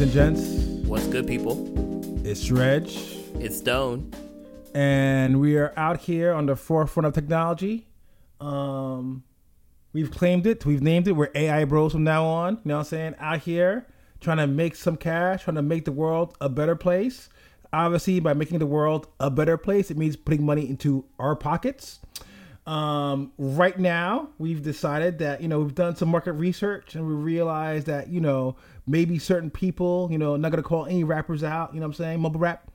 ladies and gents. What's good, people? It's Reg. It's Don. And we are out here on the forefront of technology. We've claimed it. We've named it. We're AI bros from now on. You know what I'm saying? Out here trying to make some cash, trying to make the world a better place. Obviously, by making the world a better place, it means putting money into our pockets. Right now, we've decided that, we've done some market research and we realized that, maybe certain people, not going to call any rappers out, mumble rap,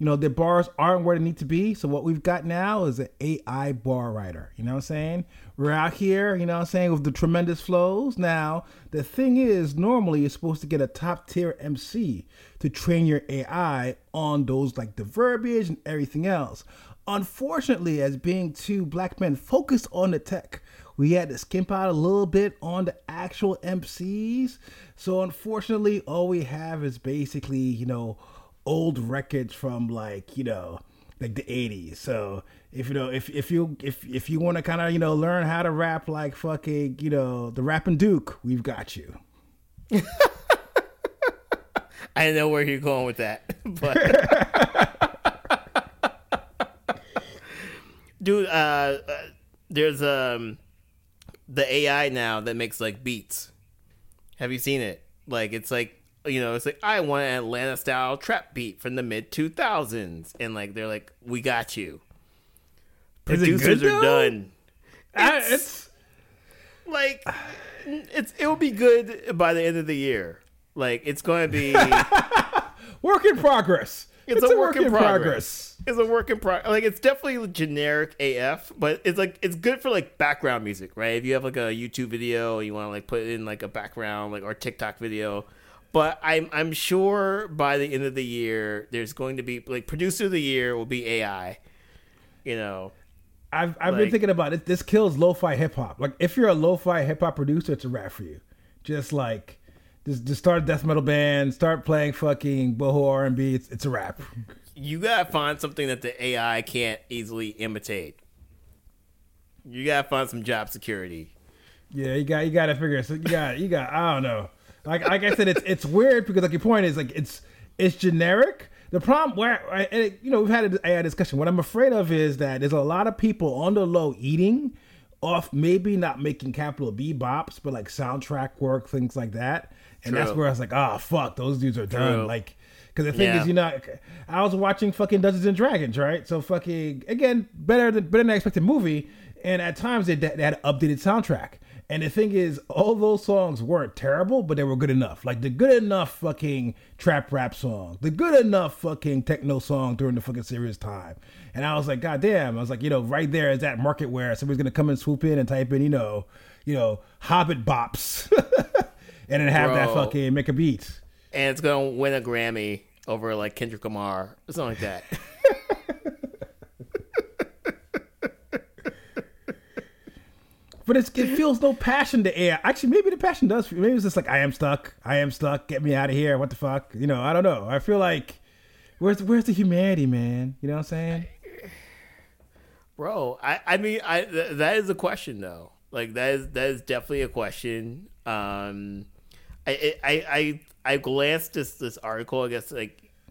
their bars aren't where they need to be. So what we've got now is an AI bar writer. We're out here, with the tremendous flows. Now, the thing is, normally you're supposed to get a top tier MC to train your AI on those, the verbiage and everything else. Unfortunately, as being two black men focused on the tech, we had to skimp out a little bit on the actual MCs. So unfortunately, all we have is basically, old records from the 80s. So if you want to kind of, learn how to rap like fucking, the Rappin' Duke, we've got you. I know where you're going with that, but... Dude, there's the AI now that makes beats. Have you seen it? It's like I want an Atlanta style trap beat from the mid 2000s, and they're like, we got you. Producers are done. It will be good by the end of the year. It's going to be work in progress. It's a work in progress. It's a work in progress. It's definitely generic AF, but it's good for background music, right? If you have a YouTube video, you want to put in a background or TikTok video. But I'm sure by the end of the year, there's going to be producer of the year will be AI. I've been thinking about it. This kills lo-fi hip hop. If you're a lo-fi hip hop producer, it's a wrap for you. Just start a death metal band, start playing fucking boho R&B. It's a rap. You got to find something that the AI can't easily imitate. You got to find some job security. Yeah, you got to figure it. So you got I don't know. Like I said, it's weird because your point is it's generic. The problem we've had an AI discussion. What I'm afraid of is that there's a lot of people on the low eating off maybe not making capital B bops, but soundtrack work, things like that. And True. That's where I was fuck, those dudes are done. True. Because the thing is, I was watching fucking Dungeons and Dragons, right? So fucking, again, better than I expected movie. And at times they had an updated soundtrack. And the thing is, all those songs weren't terrible, but they were good enough. The good enough fucking trap rap song, the good enough fucking techno song during the fucking serious time. And I was like, God damn. I was like, right there is that market where somebody's going to come and swoop in and type in, Hobbit bops. And then have that fucking make a beat. And it's going to win a Grammy over Kendrick Lamar or something like that. But it feels no passion to AI. Actually, maybe the passion does. Maybe it's just I am stuck. Get me out of here. What the fuck? I don't know. I feel where's the humanity, man? You know what I'm saying? Bro, that is a question though. That is definitely a question. I glanced at this article. I guess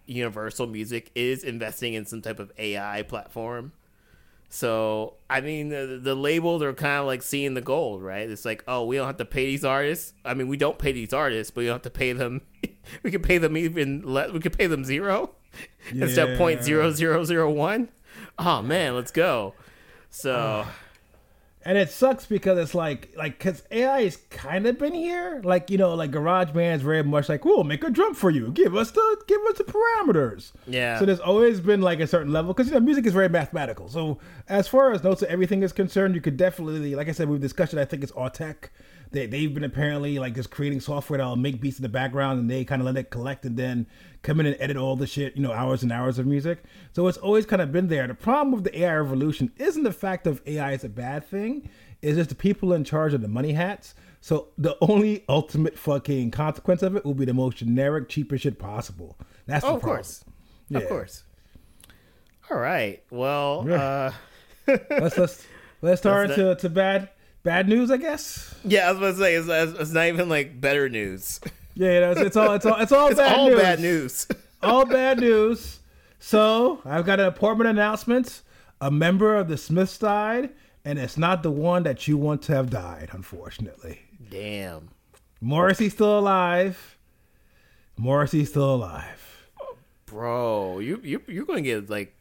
Universal Music is investing in some type of AI platform. So, the labels are kind of seeing the gold, right? It's we don't have to pay these artists. We don't pay these artists, but we don't have to pay them. We can pay them even less. We could pay them zero instead of 0.0001. Oh, man, let's go. So, and it sucks because it's because AI has kind of been here. GarageBand's very much we'll make a drum for you. Give us the parameters. Yeah. So there's always been a certain level because, music is very mathematical. So as far as notes of everything is concerned, you could definitely, like I said, we've discussed it. I think it's all tech. They've been apparently just creating software that'll make beats in the background and they kind of let it collect and then come in and edit all the shit, hours and hours of music. So it's always kind of been there. The problem with the AI revolution isn't the fact of AI is a bad thing. It's just the people in charge of the money hats. So the only ultimate fucking consequence of it will be the most generic, cheapest shit possible. That's the problem. Of course. Yeah. Of course. All right. Well, yeah. Let's start to bad news, I guess. Yeah, I was about to say it's not even better news. Yeah, it's all bad news. All bad news. So I've got an apartment announcement. A member of the Smiths died, and it's not the one that you want to have died, unfortunately. Damn. Morrissey's still alive. Morrissey's still alive. Oh, bro, you're gonna get like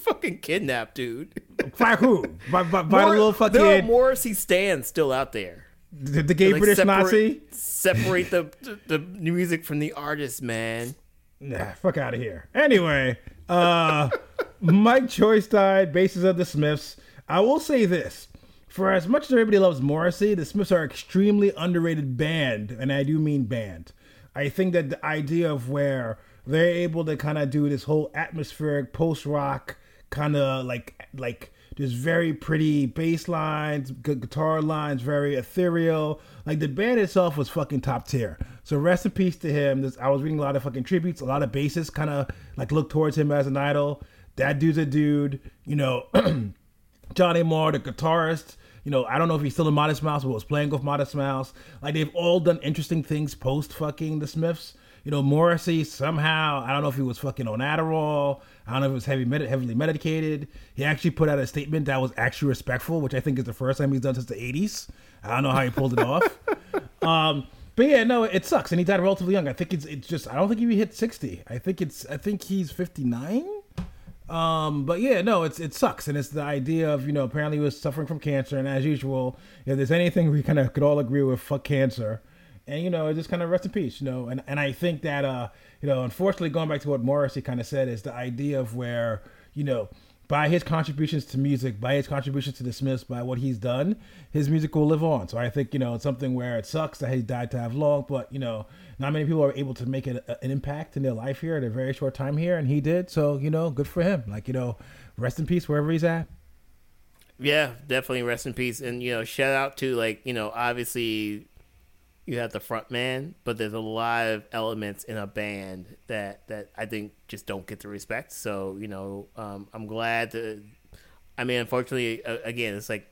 fucking kidnapped, dude. By who? By the little fucking. There are Morrissey stands still out there. The gay like British Nazi? Separate the music from the artist, man. Nah, fuck out of here. Anyway, Mike Joyce died, bassist of the Smiths. I will say this. For as much as everybody loves Morrissey, the Smiths are an extremely underrated band, and I do mean band. I think that the idea of where they're able to kind of do this whole atmospheric post-rock kind of like there's very pretty bass lines, guitar lines, very ethereal. Like, the band itself was fucking top tier. So rest in peace to him. I was reading a lot of fucking tributes. A lot of bassists kind of, like, look towards him as an idol. That dude's a dude. You know, Johnny Marr, the guitarist. You know, I don't know if he's still in Modest Mouse, but was playing with Modest Mouse. Like, they've all done interesting things post-fucking the Smiths. You know, Morrissey somehow, I don't know if he was fucking on Adderall. I don't know if it was heavily medicated. He actually put out a statement that was actually respectful, which I think is the first time he's done since the 80s. I don't know how he pulled it off. But yeah, no, it sucks. And he died relatively young. I think it's just, I don't think he hit 60. I think he's 59. But yeah, no, it sucks. And it's the idea of, you know, apparently he was suffering from cancer. And as usual, if there's anything we kind of could all agree with, fuck cancer. And, you know, just kind of rest in peace, you know. And I think that, you know, unfortunately, going back to what Morrissey kind of said, is the idea of where, you know, by his contributions to music, by his contributions to the Smiths, by what he's done, his music will live on. So I think, you know, it's something where it sucks that he died to have long, but, you know, not many people are able to make an impact in their life here at a very short time here, and he did. So, you know, good for him. Like, you know, rest in peace wherever he's at. Yeah, definitely rest in peace. And, you know, shout out to, like, you know, obviously... You have the front man, but there's a lot of elements in a band that I think just don't get the respect. So, you know, I'm glad to, I mean, unfortunately, again, it's like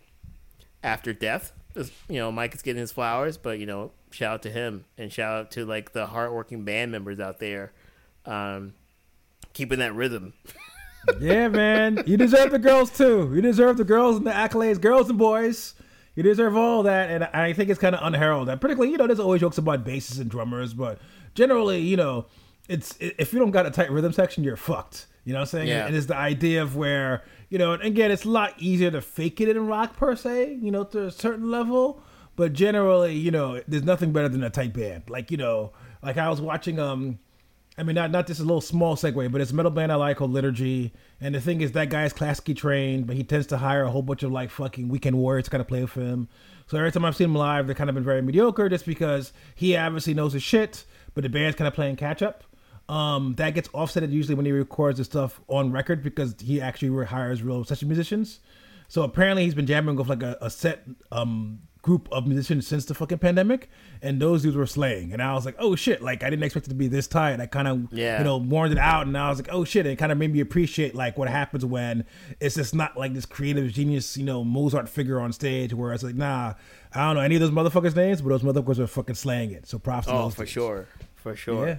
after death, you know, Mike is getting his flowers, but, you know, shout out to him and shout out to like the hardworking band members out there keeping that rhythm. Yeah, man. You deserve the girls too. You deserve the girls and the accolades, girls and boys. You deserve all that, and I think it's kind of unheralded. Particularly, you know, there's always jokes about bassists and drummers, but generally, you know, it's if you don't got a tight rhythm section, you're fucked. You know what I'm saying? Yeah. And it's the idea of where, you know, and again, it's a lot easier to fake it in rock per se, you know, to a certain level, but generally, you know, there's nothing better than a tight band. Like, you know, like I was watching, I mean, not this is a little small segue, but it's a metal band I like called Liturgy. And the thing is, that guy is classically trained, but he tends to hire a whole bunch of like fucking weekend warriors to kind of play with him. So every time I've seen him live, they've kind of been very mediocre just because he obviously knows his shit, but the band's kind of playing catch up. That gets offset usually when he records the stuff on record because he actually hires real session musicians. So apparently he's been jamming with like a set group of musicians since the fucking pandemic, and those dudes were slaying, and I was like, oh shit, like I didn't expect it to be this tight. I kind of you know, warned it out, and I was like, oh shit, and it kind of made me appreciate like what happens when it's just not like this creative genius, you know, Mozart figure on stage where it's like, nah, I don't know any of those motherfuckers' names, but those motherfuckers are fucking slaying it. So props to those dudes. for sure yeah.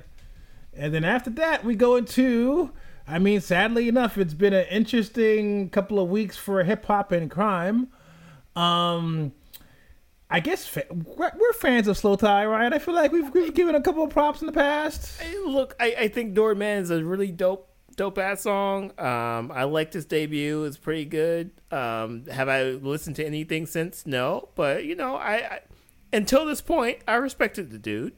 And then after that we go into, I mean, sadly enough, it's been an interesting couple of weeks for hip-hop and crime. I guess we're fans of Slowthai, right? I feel like we've given a couple of props in the past. Hey, look, I think Doorman is a really dope-ass song. I liked his debut. It's pretty good. Have I listened to anything since? No. But, you know, I until this point, I respected the dude.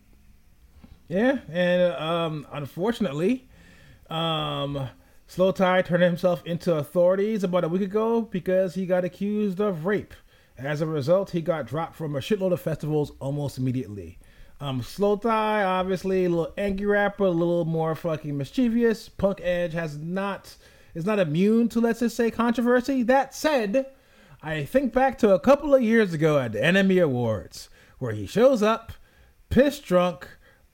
Yeah, and unfortunately, Slowthai turned himself into authorities about a week ago because he got accused of rape. As a result, he got dropped from a shitload of festivals almost immediately. Slowthai, obviously, a little angry rapper, a little more fucking mischievous. Punk Edge is not immune to, let's just say, controversy. That said, I think back to a couple of years ago at the NME Awards, where he shows up, pissed drunk,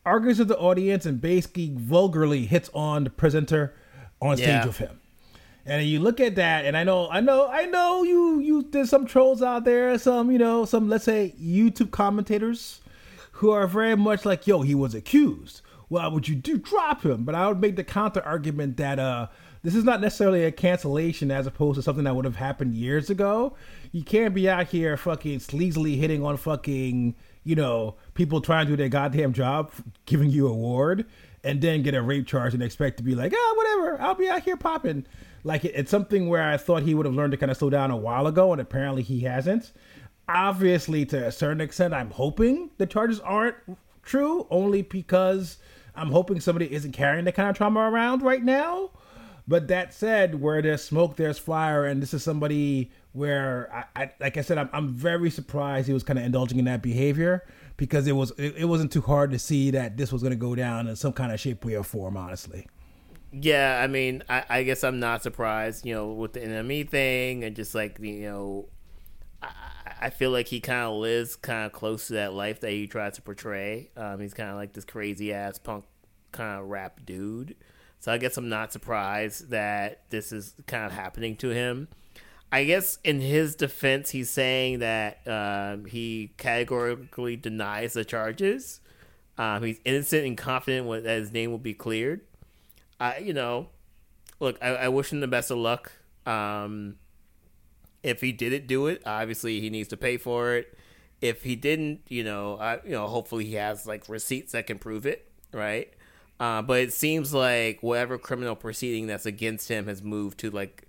argues with the audience, and basically vulgarly hits on the presenter on stage with him. And you look at that, and I know there's some trolls out there, some, you know, some, let's say, YouTube commentators who are very much like, yo, he was accused. Why would you do drop him? But I would make the counter argument that this is not necessarily a cancellation as opposed to something that would have happened years ago. You can't be out here fucking sleazily hitting on fucking, you know, people trying to do their goddamn job, giving you an award, and then get a rape charge and expect to be like, ah, whatever, I'll be out here popping. Like, it's something where I thought he would have learned to kind of slow down a while ago, and apparently he hasn't. Obviously, to a certain extent, I'm hoping the charges aren't true, only because I'm hoping somebody isn't carrying that kind of trauma around right now. But that said, where there's smoke, there's fire, and this is somebody where, I like I said, I'm very surprised he was kind of indulging in that behavior, because it wasn't too hard to see that this was going to go down in some kind of shape, way, or form, honestly. Yeah, I mean, I guess I'm not surprised, you know, with the NME thing, and just like, you know, I feel like he kind of lives kind of close to that life that he tries to portray. He's kind of like this crazy ass punk kind of rap dude. So I guess I'm not surprised that this is kind of happening to him. I guess in his defense, he's saying that he categorically denies the charges. He's innocent and confident that his name will be cleared. You know, look, I wish him the best of luck. If he didn't do it, obviously he needs to pay for it. If he didn't, you know, hopefully he has like receipts that can prove it, right? But it seems like whatever criminal proceeding that's against him has moved to like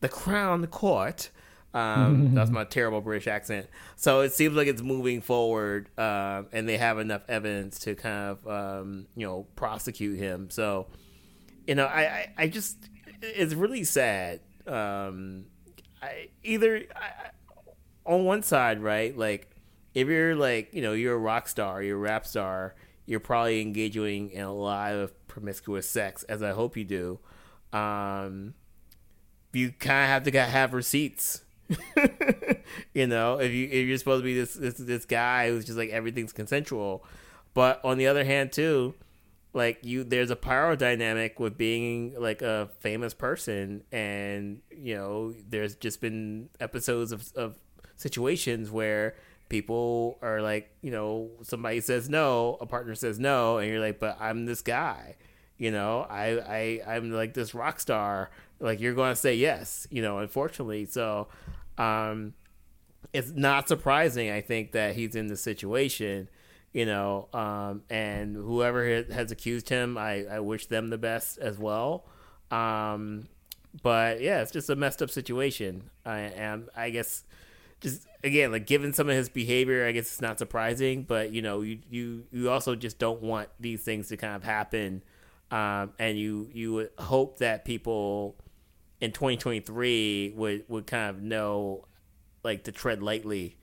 the Crown Court. That's my terrible British accent. So it seems like it's moving forward, and they have enough evidence to kind of you know, prosecute him. So, you know, I just, it's really sad. On one side, right? Like, if you're like, you know, you're a rock star, you're a rap star, you're probably engaging in a lot of promiscuous sex, as I hope you do. You kind of have to have receipts, you know, if you're supposed to be this guy who's just like, everything's consensual. But on the other hand too, like, there's a power dynamic with being like a famous person, and you know, there's just been episodes of situations where people are like, you know, somebody says no, a partner says no, and you're like, but I'm this guy, you know, I'm like this rock star, like, you're going to say yes, you know, unfortunately. So it's not surprising, I think, that he's in this situation. You know, and whoever has accused him, I wish them the best as well. But yeah, it's just a messed up situation. I guess, just again, like, given some of his behavior, I guess it's not surprising. But you know, you also just don't want these things to kind of happen. And you would hope that people in 2023 would kind of know, like, to tread lightly.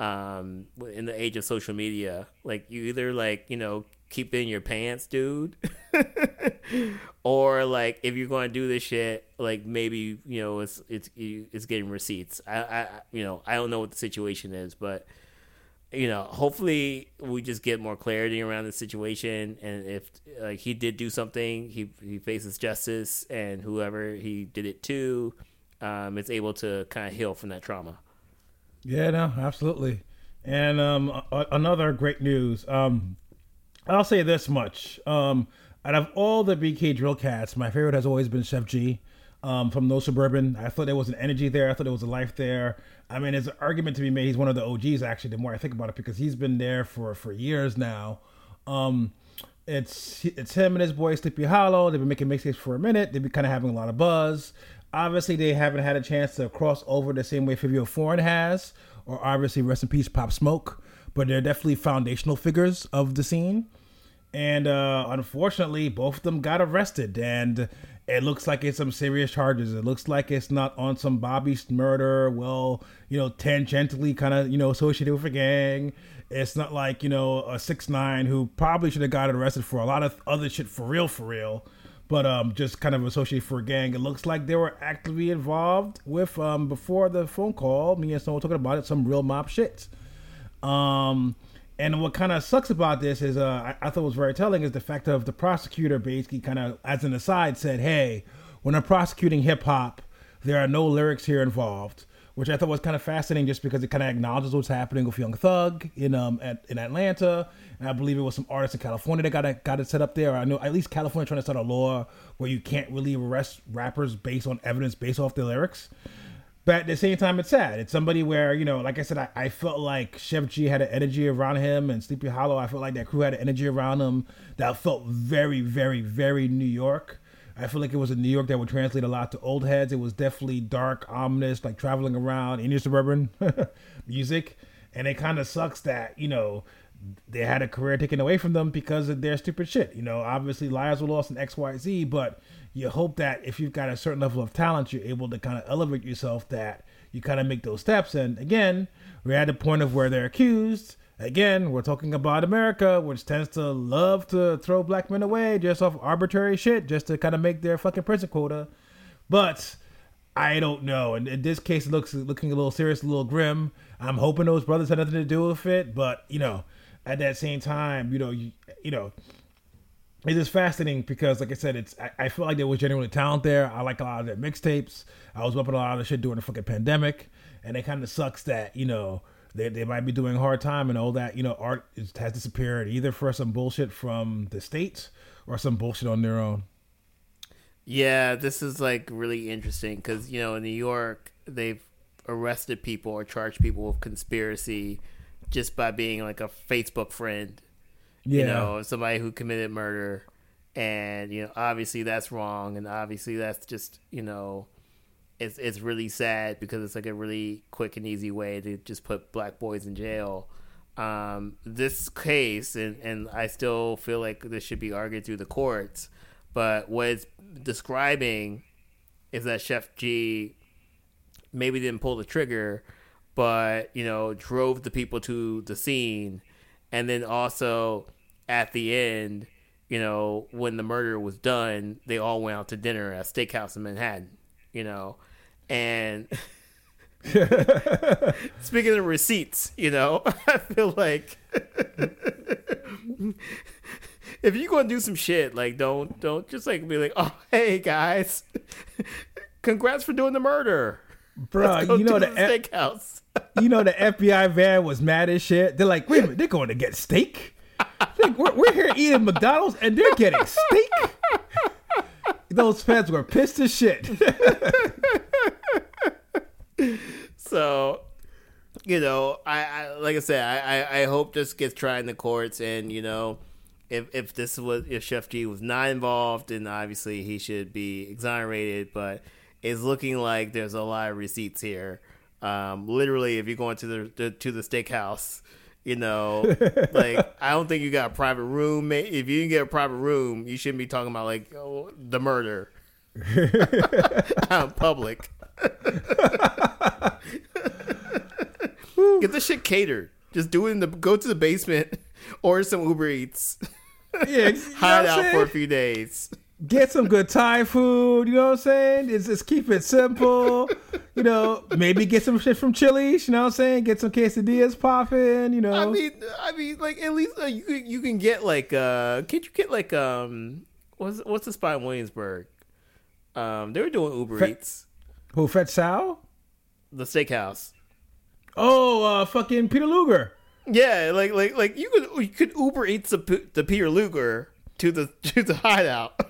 In the age of social media, like, you either, like, you know, keep in your pants, dude, or like, if you're going to do this shit, like, maybe, you know, it's getting receipts. I you know, I don't know what the situation is, but you know, hopefully we just get more clarity around the situation, and if like he did do something, he faces justice, and whoever he did it to, is able to kind of heal from that trauma. Yeah, no, absolutely. And another great news. I'll say this much. Out of all the BK Drillcats, my favorite has always been Chef G from No Suburban. I thought there was an energy there. I thought there was a life there. I mean, there's an argument to be made. He's one of the OGs, actually, the more I think about it, because he's been there for years now. It's him and his boy Sleepy Hollow. They've been making mixtapes for a minute. They've been kind of having a lot of buzz. Obviously, they haven't had a chance to cross over the same way Fabio Foreign has, or obviously, rest in peace, Pop Smoke. But they're definitely foundational figures of the scene. And unfortunately, both of them got arrested. And it looks like it's some serious charges. It looks like it's not on some Bobby murder, well, you know, tangentially kind of, you know, associated with a gang. It's not like, you know, a 6ix9ine who probably should have got arrested for a lot of other shit for real. But just kind of associated for a gang. It looks like they were actively involved with, before the phone call, me and someone were talking about it, some real mob shit. And what kind of sucks about this is, I thought was very telling, is the fact of the prosecutor basically kind of, as an aside, said, hey, when I'm prosecuting hip hop, there are no lyrics here involved. which I thought was kind of fascinating just because it kind of acknowledges what's happening with Young Thug in Atlanta. And I believe it was some artists in California that got it set up there. I know at least California trying to set a law where you can't really arrest rappers based on evidence based off their lyrics. But at the same time, it's sad. It's somebody where, you know, like I said, I felt like Chef G had an energy around him and Sleepy Hollow. I felt like that crew had an energy around him that felt very, very, very New York. I feel like it was a New York that would translate a lot to old heads. It was definitely dark, ominous, like traveling around in your suburban music. And it kind of sucks that, you know, they had a career taken away from them because of their stupid shit. You know, obviously lives were lost in X, Y, Z, but you hope that if you've got a certain level of talent, you're able to kind of elevate yourself, that you kind of make those steps. And again, we're at the point of where they're accused. Again, we're talking about America, which tends to love to throw black men away just off arbitrary shit, just to kind of make their fucking prison quota. But I don't know. And in this case, it looks looking a little serious, a little grim. I'm hoping those brothers had nothing to do with it. But, you know, at that same time, you know, it is fascinating because, like I said, I feel like there was genuinely talent there. I like a lot of their mixtapes. I was bumping a lot of the shit during the fucking pandemic, and it kind of sucks that, you know, they might be doing a hard time and all that. You know, art has disappeared either for some bullshit from the States or some bullshit on their own. Yeah, this is like really interesting because, you know, in New York, they've arrested people or charged people with conspiracy just by being like a Facebook friend. Yeah. You know, somebody who committed murder, and, you know, obviously that's wrong. And obviously that's just, you know, it's really sad because it's like a really quick and easy way to just put black boys in jail. This case, and I still feel like this should be argued through the courts, but what it's describing is that Chef G maybe didn't pull the trigger, but, you know, drove the people to the scene. And then also at the end, you know, when the murder was done, they all went out to dinner at a steakhouse in Manhattan, you know. And speaking of receipts, you know, I feel like if you're going to do some shit, like, don't just like be like, oh, hey, guys, congrats for doing the murder. Bro, you know, the steakhouse. You know, the FBI van was mad as shit. They're like, wait a minute, they're going to get steak? Like, we're here eating McDonald's and they're getting steak? Those feds were pissed as shit. So, you know, I like I said, I hope this gets tried in the courts. And, you know, if Chef G was not involved, then obviously he should be exonerated. But it's looking like there's a lot of receipts here. Literally, if you're going to the steakhouse, you know, like, I don't think you got a private room. If you didn't get a private room, you shouldn't be talking about, like, oh, the murder out in public. Get the shit catered. Just do it go to the basement or some Uber Eats. Yeah, hide out for a few days. Get some good Thai food, you know what I'm saying? It's just keep it simple, you know. Maybe get some shit from Chili's, you know what I'm saying? Get some quesadillas popping, you know. I mean, like, at least you can get like, can't you get like, what's the spot in Williamsburg? They were doing Uber Eats. Who, Fat Sal? The steakhouse. Oh, fucking Peter Luger. Yeah, like you could Uber Eats the Peter Luger to the hideout.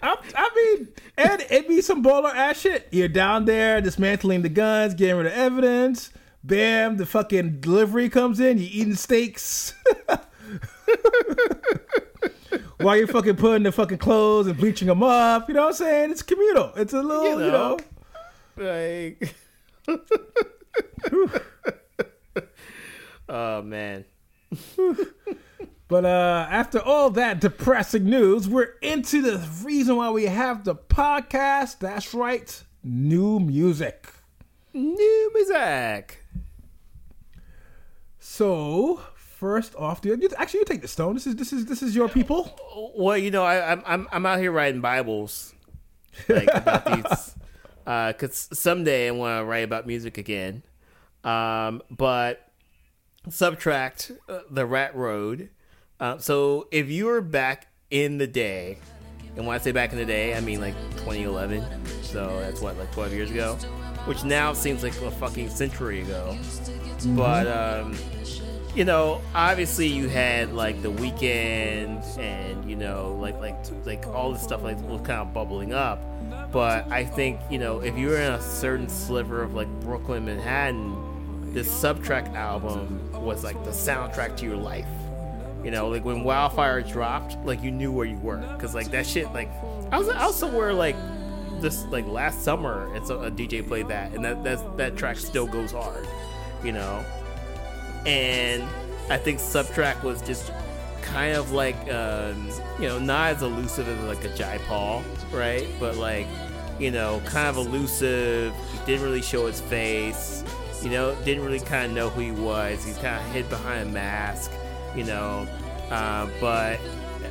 I mean, and it'd be some baller ass shit. You're down there dismantling the guns, getting rid of evidence. Bam, the fucking delivery comes in. You're eating steaks while you're fucking putting the fucking clothes and bleaching them up. You know what I'm saying? It's communal. It's a little, you know. Like, oh man. But after all that depressing news, we're into the reason why we have the podcast. That's right, new music. New music. So first off, dude, actually, you take the stone. This is your people. Well, you know, I'm out here writing Bibles, like, about these, because someday I want to write about music again. But subtract the rat road. So if you were back in the day, and when I say back in the day, I mean like 2011, so that's what, like 12 years ago, which now seems like a fucking century ago. Mm-hmm. But you know, obviously you had like The Weeknd and, you know, like all this stuff like was kind of bubbling up. But I think, you know, if you were in a certain sliver of like Brooklyn, Manhattan, this Subtract album was like the soundtrack to your life. You know, like when Wildfire dropped, like you knew where you were, because like that shit, like I was somewhere like this like last summer, and so a DJ played that, and that track still goes hard, you know. And I think Subtract was just kind of like, you know, not as elusive as like a Jai Paul, right? But like, you know, kind of elusive. He didn't really show his face, you know, didn't really kind of know who he was. He kind of hid behind a mask. You know, but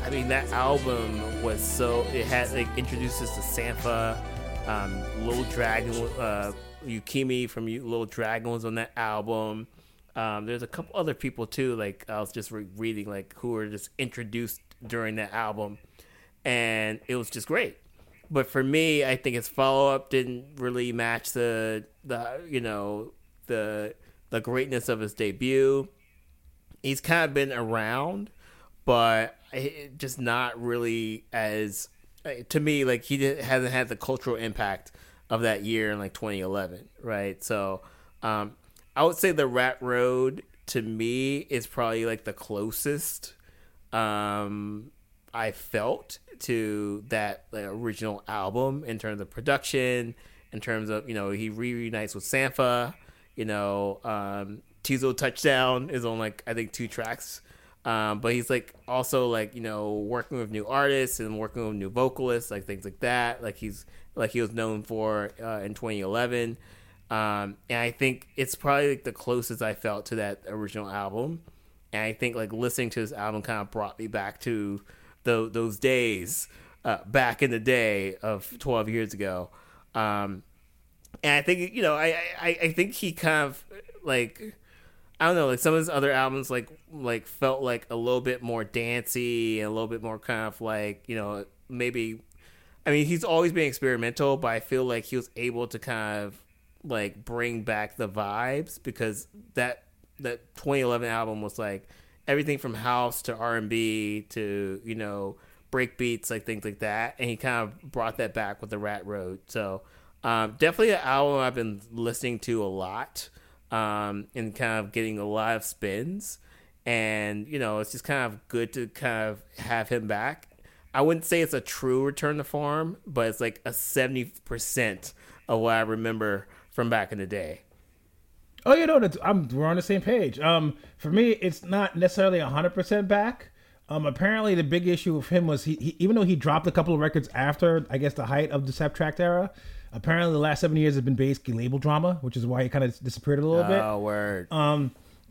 I mean, that album was so, it had like introduces to Sampha, Little Dragon, Yukimi from Little Dragon was on that album. There's a couple other people too, like I was just reading, like who were just introduced during that album, and it was just great. But for me, I think its follow up didn't really match the you know, the greatness of his debut. He's kind of been around, but just not really as, to me, like he hasn't had the cultural impact of that year in like 2011, right? So I would say The Rat Road to me is probably like the closest I felt to that like original album in terms of production, in terms of, you know, he reunites with Sampha, you know, Teezo Touchdown is on like I think 2 tracks, but he's like also like, you know, working with new artists and working with new vocalists, like things like that, like he's like he was known for in 2011, and I think it's probably like the closest I felt to that original album. And I think like listening to this album kind of brought me back to those days, back in the day of 12 years ago, and I think, you know, I think he kind of like, I don't know, like some of his other albums like felt like a little bit more dancey and a little bit more kind of like, you know, maybe, I mean, he's always been experimental, but I feel like he was able to kind of like bring back the vibes, because that 2011 album was like everything from house to R&B to, you know, break beats, like things like that, and he kind of brought that back with The Rat Road. So definitely an album I've been listening to a lot. And kind of getting a lot of spins, and, you know, it's just kind of good to kind of have him back. I wouldn't say it's a true return to form, but it's like a 70% of what I remember from back in the day. Oh, you know, we're on the same page. For me, it's not necessarily 100% back. Apparently the big issue with him was he even though he dropped a couple of records after, I guess, the height of the Subtract era, apparently the last 7 years has been basically label drama, which is why he kind of disappeared a little bit. Oh, word.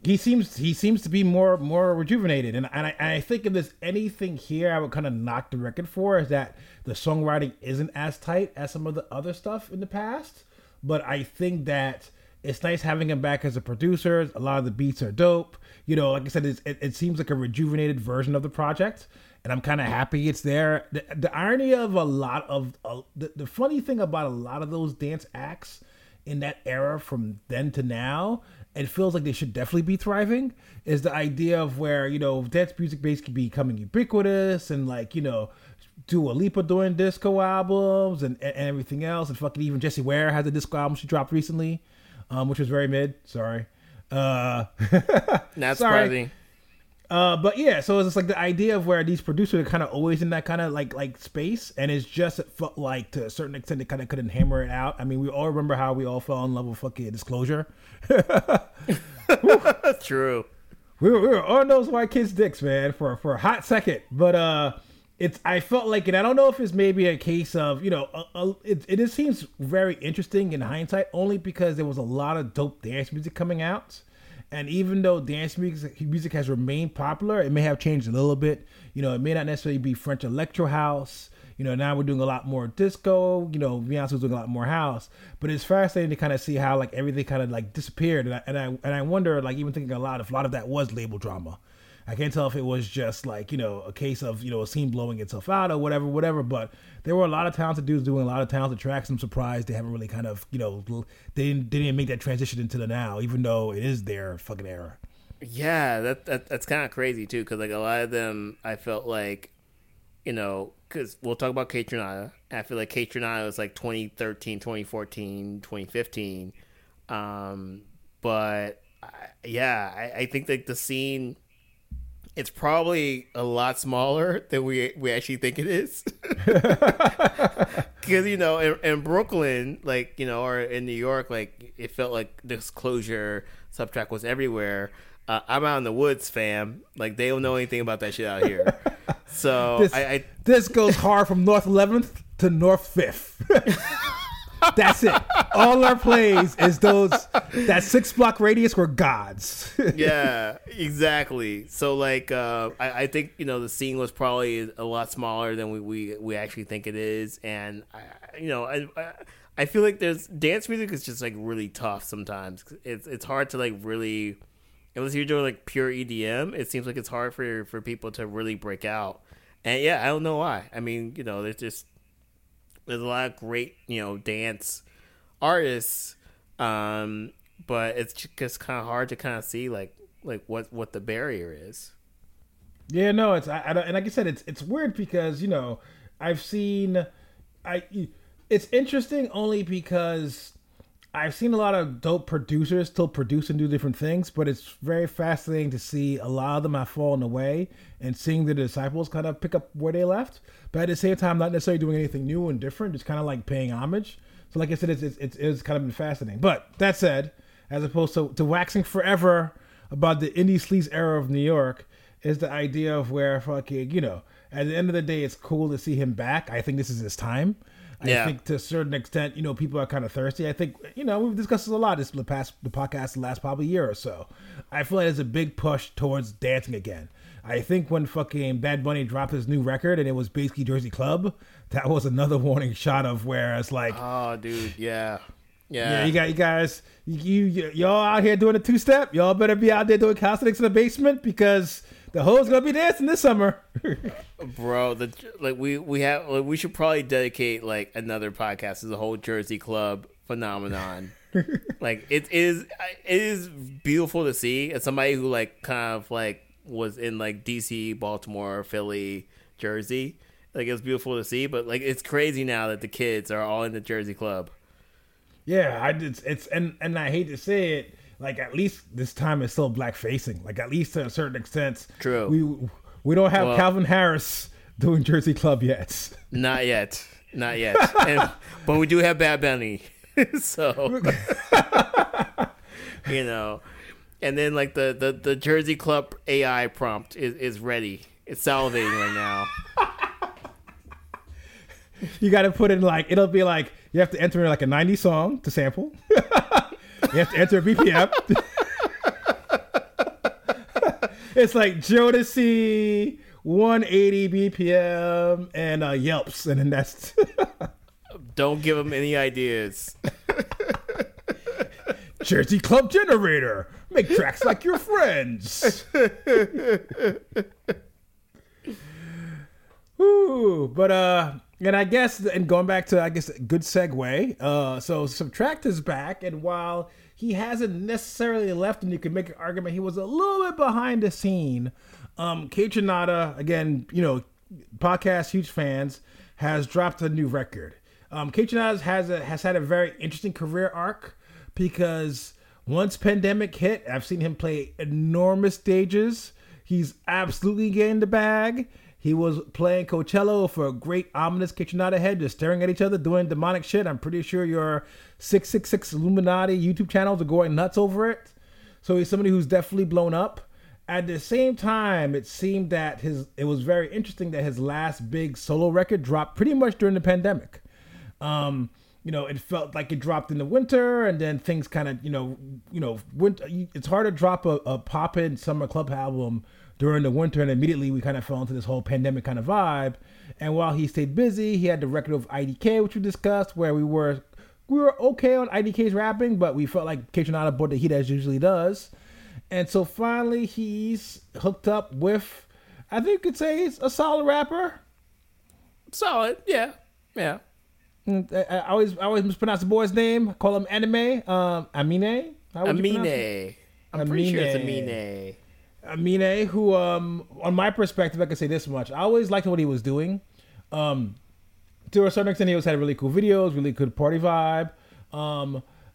He seems to be more rejuvenated, and I think if there's anything here I would kind of knock the record for, is that the songwriting isn't as tight as some of the other stuff in the past. But I think that it's nice having him back as a producer. A lot of the beats are dope. You know, like I said, it seems like a rejuvenated version of the project. And I'm kind of happy it's there. The irony of a lot of... the funny thing about a lot of those dance acts in that era from then to now, it feels like they should definitely be thriving, is the idea of where, you know, dance music basically becoming ubiquitous, and like, you know, Dua Lipa doing disco albums and everything else. And fucking even Jessie Ware has a disco album she dropped recently, which was very mid. Sorry. That's crazy. But yeah, so it's just like the idea of where these producers are kind of always in that kind of like space, and it's just, it felt like to a certain extent they kind of couldn't hammer it out. I mean, we all remember how we all fell in love with fucking Disclosure. True. We were on those white kids' dicks, man, for a hot second. But I felt like, and I don't know if it's maybe a case of, you know, it seems very interesting in hindsight, only because there was a lot of dope dance music coming out. And even though dance music has remained popular, it may have changed a little bit. You know, it may not necessarily be French electro house. You know, now we're doing a lot more disco. You know, Beyonce's doing a lot more house. But it's fascinating to kind of see how like everything kind of like disappeared. And I wonder, like, even thinking a lot of that was label drama. I can't tell if it was just like, you know, a case of, you know, a scene blowing itself out or whatever, but there were a lot of talented dudes doing a lot of talented tracks. I'm surprised they haven't really kind of, you know, they didn't make that transition into the now, even though it is their fucking era. Yeah, that's kind of crazy too, because like a lot of them, I felt like, you know, because we'll talk about Kaytranada. I feel like Kaytranada was like 2013, 2014, 2015. I think like the scene, it's probably a lot smaller than we actually think it is. Because, you know, in Brooklyn, like, you know, or in New York, like it felt like Disclosure, Subtract was everywhere. I'm out in the woods, fam. Like, they don't know anything about that shit out here. So this goes hard from North 11th to North 5th. That's it. All our plays is those, that 6 block radius were gods. Yeah, exactly. So like, I think, you know, the scene was probably a lot smaller than we actually think it is. And I feel like there's dance music is just like really tough sometimes. It's hard to like really, unless you're doing like pure EDM, it seems like it's hard for people to really break out. And yeah, I don't know why. I mean, you know, there's a lot of great, you know, dance artists, but it's just kind of hard to kind of see like what the barrier is. Yeah, no, it's I don't, and like I said, it's weird because, you know, it's interesting only because I've seen a lot of dope producers still produce and do different things, but it's very fascinating to see a lot of them have fallen away and seeing the disciples kind of pick up where they left, but at the same time, not necessarily doing anything new and different, just kind of like paying homage. So like I said, it's kind of been fascinating. But that said, as opposed to waxing forever about the indie sleaze era of New York, is the idea of where fucking, you know, at the end of the day, it's cool to see him back. I think this is his time. I think to a certain extent, you know, people are kind of thirsty. I think, you know, we've discussed this a lot this the last probably year or so. I feel like there's a big push towards dancing again. I think when fucking Bad Bunny dropped his new record and it was basically Jersey Club, that was another warning shot of where it's like, oh, dude, yeah. Yeah, you got you guys, y'all out here doing a two-step. Y'all better be out there doing calisthenics in the basement because the hoe's gonna be dancing this summer. Bro, we should probably dedicate like another podcast to the whole Jersey Club phenomenon. Like it is beautiful to see as somebody who like kind of like was in like DC, Baltimore, Philly, Jersey. Like it's beautiful to see, but like it's crazy now that the kids are all in the Jersey Club. Yeah, and I hate to say it, like at least this time it's still black facing. Like at least to a certain extent. True. We don't have Calvin Harris doing Jersey Club yet. Not yet. But we do have Bad Bunny. So you know. And then like the Jersey Club AI prompt is ready. It's salivating right now. You gotta put in like it'll be like you have to enter in like a 90s song to sample. You have to enter a BPM. It's like Jodeci, 180 BPM, and Yelps. And then that's... Don't give them any ideas. Jersey Club Generator. Make tracks like your friends. Ooh, but... And I guess, and going back to, I guess, a good segue. So Subtract is back, and while he hasn't necessarily left, and you can make an argument he was a little bit behind the scene, Kaytranada, again, you know, podcast, huge fans, has dropped a new record. Kaytranada has had a very interesting career arc because once pandemic hit, I've seen him play enormous stages. He's absolutely getting the bag. He was playing Coachella for a great ominous Kaytranada head, just staring at each other, doing demonic shit. I'm pretty sure your 666 Illuminati YouTube channels are going nuts over it. So he's somebody who's definitely blown up. At the same time, it seemed that it was very interesting that his last big solo record dropped pretty much during the pandemic. You know, it felt like it dropped in the winter, and then things kind of, you know, winter, it's hard to drop a pop-in summer club album during the winter, and immediately we kind of fell into this whole pandemic kind of vibe. And while he stayed busy, he had the record of IDK, which we discussed, where we were okay on IDK's rapping, but we felt like Kaytranada brought the heat as usually does. And so finally, he's hooked up with, I think you could say he's a solid rapper. Solid, yeah, yeah. I always mispronounce the boy's name. I call him Anime. Amine. Amine. I'm pretty sure it's Amine. Amine, who, on my perspective, I can say this much. I always liked what he was doing. To a certain extent, he always had really cool videos, really good party vibe.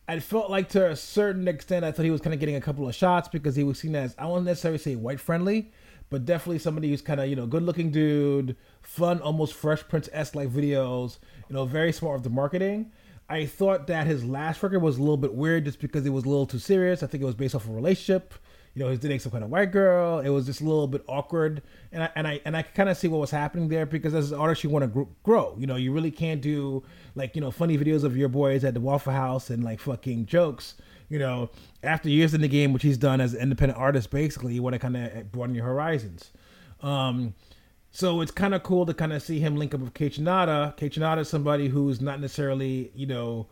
I felt like to a certain extent, I thought he was kind of getting a couple of shots because he was seen as, I won't necessarily say white friendly, but definitely somebody who's kind of, you know, good looking dude, fun, almost Fresh Prince-esque like videos, you know, very smart with the marketing. I thought that his last record was a little bit weird just because it was a little too serious. I think it was based off a relationship. You know, he's dating some kind of white girl. It was just a little bit awkward. And I kind of see what was happening there because as an artist, you want to grow. You know, you really can't do, like, you know, funny videos of your boys at the Waffle House and, like, fucking jokes. You know, after years in the game, which he's done as an independent artist, basically, you want to kind of broaden your horizons. So it's kind of cool to kind of see him link up with Kaytranada. Kaytranada is somebody who's not necessarily, you know,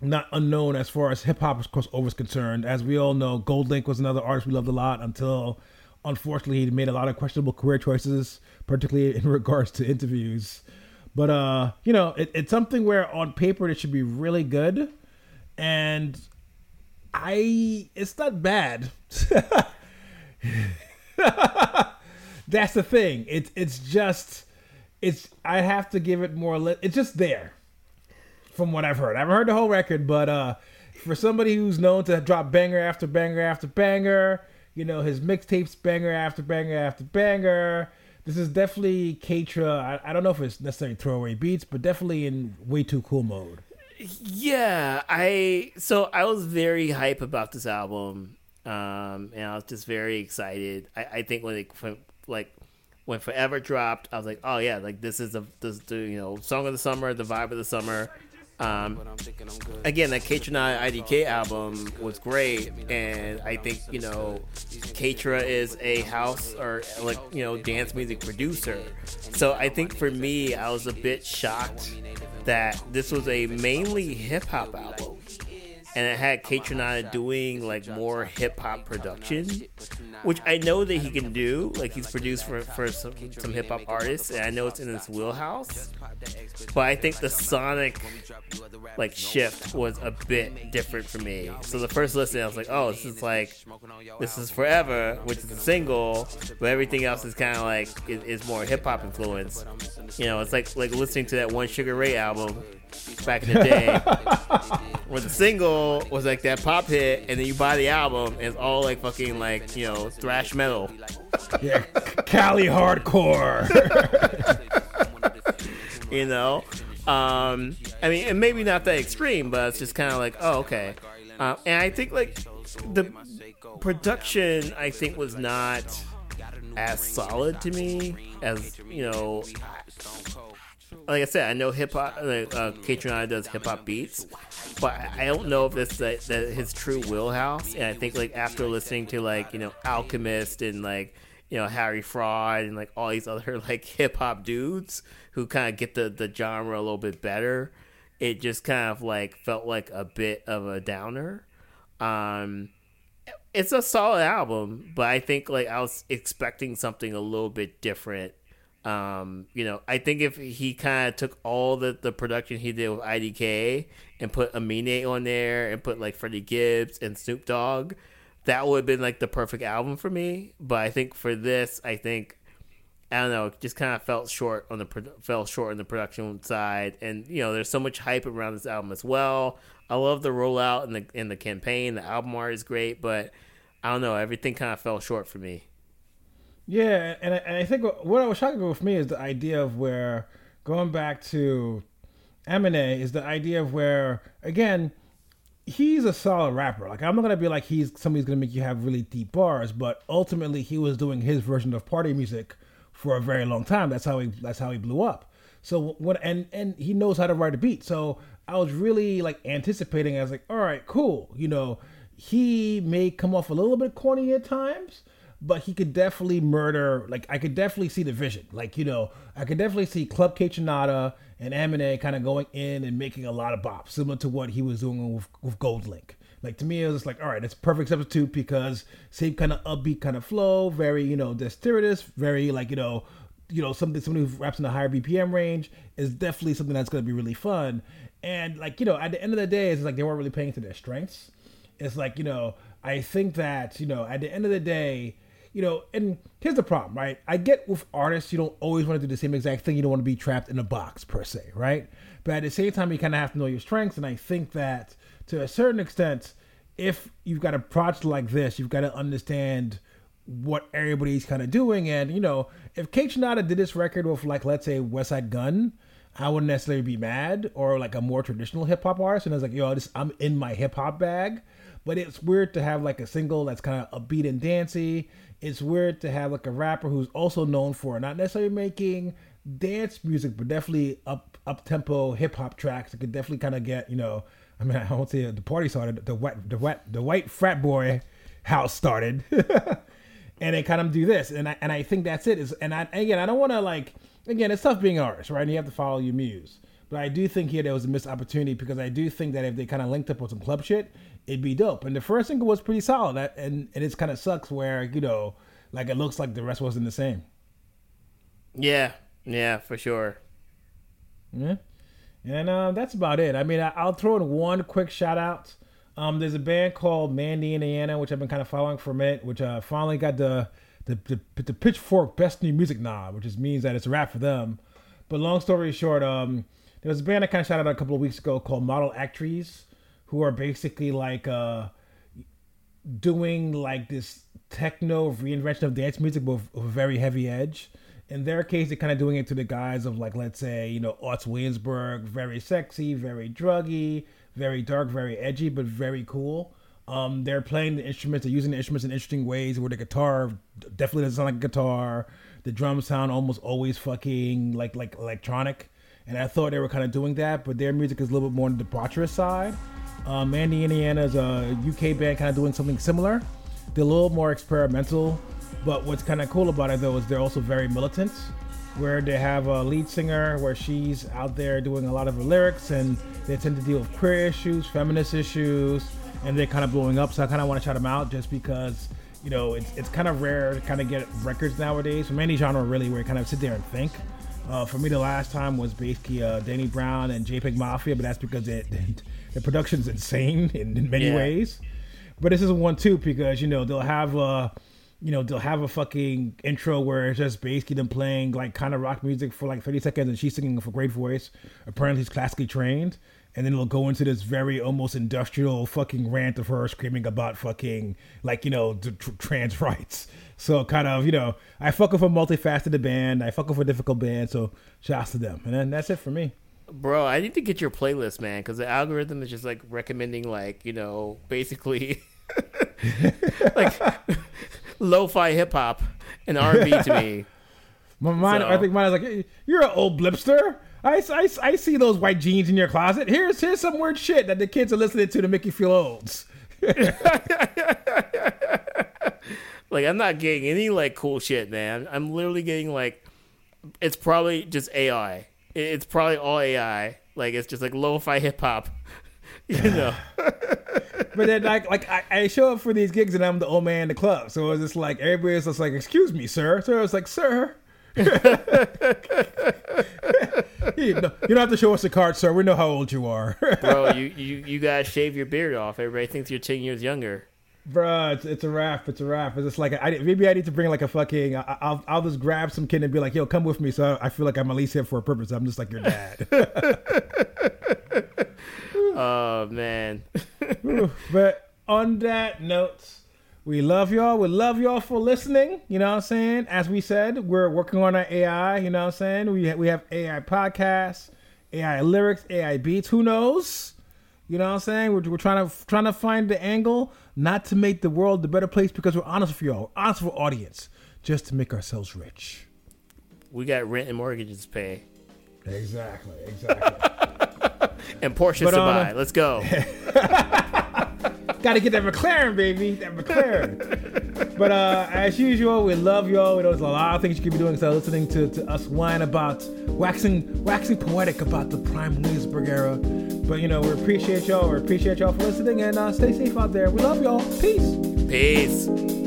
not unknown as far as hip-hop crossover is concerned. As we all know, GoldLink was another artist we loved a lot until, unfortunately, he made a lot of questionable career choices, particularly in regards to interviews. But, you know, it's something where on paper it should be really good. And it's not bad. That's the thing. It's just I have to give it more. It's just there, from what I've heard. I haven't heard the whole record, but for somebody who's known to drop banger after banger after banger, you know, his mixtapes banger after banger after banger. This is definitely Kaytra. I don't know if it's necessarily throwaway beats, but definitely in way too cool mode. Yeah, I was very hype about this album. And I was just very excited. I think when Forever dropped, I was like, oh yeah, like this is the you know, song of the summer, the vibe of the summer. Again, that Kaytranada IDK album was great, and I think, you know, Kaytra is a house or, like, you know, dance music producer. So I think for me, I was a bit shocked that this was a mainly hip hop album. And it had Kaytranada doing, like, more hip-hop production, which I know that he can do. Like, he's produced for some hip-hop artists, and I know it's in his wheelhouse. But I think the sonic, like, shift was a bit different for me. So the first listen, I was like, oh, this is Forever, which is a single, but everything else is kind of, like, is more hip-hop influence. You know, it's like listening to that one Sugar Ray album back in the day where the single was like that pop hit, and then you buy the album and it's all like fucking, like, you know, thrash metal. Yeah, Cali hardcore. You know, I mean, and maybe not that extreme, but it's just kind of like, oh, okay. And I think, like, the production I think was not as solid to me as, you know, like I said, I know hip-hop, Kaytranada does hip-hop beats, but I don't know if that's his true wheelhouse. And I think, like, after listening to, like, you know, Alchemist and, like, you know, Harry Fraud and, like, all these other, like, hip-hop dudes who kind of get the genre a little bit better, it just kind of, like, felt like a bit of a downer. It's a solid album, but I think, like, I was expecting something a little bit different. You know, I think if he kind of took all the production he did with IDK and put Amine on there and put, like, Freddie Gibbs and Snoop Dogg, that would have been, like, the perfect album for me. But I think for this, I don't know, it just kind of fell short on the production side. And, you know, there's so much hype around this album as well. I love the rollout and the campaign. The album art is great, but I don't know, everything kind of fell short for me. Yeah, and I think what I was talking about for me is the idea of where, going back to Amine, is the idea of where, again, he's a solid rapper. Like, I'm not going to be like he's somebody's going to make you have really deep bars, but ultimately he was doing his version of party music for a very long time. That's how he blew up. So what, and he knows how to write a beat. So I was really, like, anticipating. I was like, all right, cool. You know, he may come off a little bit corny at times, but he could definitely murder. Like, I could definitely see the vision. Like, you know, I could definitely see Club Kaytranada and Amine kind of going in and making a lot of bops, similar to what he was doing with GoldLink. Like, to me, it was like, all right, it's a perfect substitute because same kind of upbeat kind of flow, very, you know, dexterous, very like, you know, somebody who raps in a higher BPM range is definitely something that's going to be really fun. And like, you know, at the end of the day, it's like they weren't really playing to their strengths. It's like, you know, I think that, you know, at the end of the day, you know, and here's the problem, right? I get with artists, you don't always want to do the same exact thing. You don't want to be trapped in a box per se, right? But at the same time, you kind of have to know your strengths. And I think that to a certain extent, if you've got a project like this, you've got to understand what everybody's kind of doing. And, you know, if Kaytranada did this record with, like, let's say West Side Gun, I wouldn't necessarily be mad, or like a more traditional hip hop artist. And I was like, yo, I'm in my hip hop bag. But it's weird to have like a single that's kind of upbeat and dancey. It's weird to have like a rapper who's also known for not necessarily making dance music, but definitely up tempo hip hop tracks. It could definitely kind of get, you know, I mean, I won't say the party started, the white frat boy house started. And they kind of do this. And I think that's it. I don't want to like, again, it's tough being an artist, right? And you have to follow your muse. But I do think here there was a missed opportunity, because I do think that if they kind of linked up with some club shit, it'd be dope. And the first single was pretty solid. And it kind of sucks where, you know, like it looks like the rest wasn't the same. Yeah, for sure. Yeah. And that's about it. I mean, I'll throw in one quick shout out. There's a band called Mandy Indiana, which I've been kind of following for a minute, which finally got the Pitchfork Best New Music nod, which just means that it's a wrap for them. But long story short, there was a band I kind of shouted out a couple of weeks ago called Model Actresses, who are basically like doing like this techno reinvention of dance music, but with a very heavy edge. In their case, they're kind of doing it through the guise of like, let's say, you know, Arts Williamsburg, very sexy, very druggy, very dark, very edgy, but very cool. They're playing the instruments. They're using the instruments in interesting ways, where the guitar definitely doesn't sound like a guitar. The drums sound almost always fucking like electronic. And I thought they were kind of doing that, but their music is a little bit more on the debaucherous side. Mandy Indiana's a UK band kind of doing something similar. They're a little more experimental, but what's kind of cool about it though is they're also very militant, where they have a lead singer where she's out there doing a lot of her lyrics, and they tend to deal with queer issues, feminist issues, and they're kind of blowing up. So I kind of want to shout them out just because, you know, it's kind of rare to kind of get records nowadays from any genre really where you kind of sit there and think. For me, the last time was basically Danny Brown and JPEG Mafia, but that's because the production's insane in many ways. But this is one too, because, you know, they'll have a fucking intro where it's just basically them playing like kind of rock music for like 30 seconds, and she's singing with a great voice. Apparently, she's classically trained. And then it'll go into this very almost industrial fucking rant of her screaming about fucking, like, you know, trans rights. So kind of, you know, I fuck with a multifaceted band. I fuck with a difficult band. So shouts to them. And then that's it for me. Bro, I need to get your playlist, man, because the algorithm is just like recommending, like, you know, basically like lo-fi hip hop and R&B to me. I think mine is like, hey, you're an old blipster. I see those white jeans in your closet. Here's some weird shit that the kids are listening to make you feel old. Like, I'm not getting any, like, cool shit, man. I'm literally getting, like, it's probably just AI. It's probably all AI. Like, it's just, like, lo-fi hip-hop, you know. But then, like I show up for these gigs, and I'm the old man in the club. So it's just like, everybody's just like, excuse me, sir. So I was like, sir. You don't have to show us the card, sir. We know how old you are. Bro, you gotta shave your beard off. Everybody thinks you're 10 years younger. Bro, it's a wrap. It's a wrap. It's just like, maybe I need to bring like a fucking, I'll just grab some kid and be like, yo, come with me. So I feel like I'm at least here for a purpose. I'm just like your dad. Oh, man. But on that note, we love y'all. We love y'all for listening. You know what I'm saying? As we said, we're working on our AI. You know what I'm saying? We have AI podcasts, AI lyrics, AI beats. Who knows? You know what I'm saying? We're trying to find the angle, not to make the world the better place, because we're honest for y'all. We're honest for audience, just to make ourselves rich. We got rent and mortgages to pay. Exactly. And Porsches to buy. Let's go. Gotta get that McLaren, baby. That McLaren. But as usual, we love y'all. We know there's a lot of things you could be doing. So listening to us whine about waxing poetic about the prime Williamsburg era. But, you know, we appreciate y'all. We appreciate y'all for listening, and stay safe out there. We love y'all. Peace. Peace.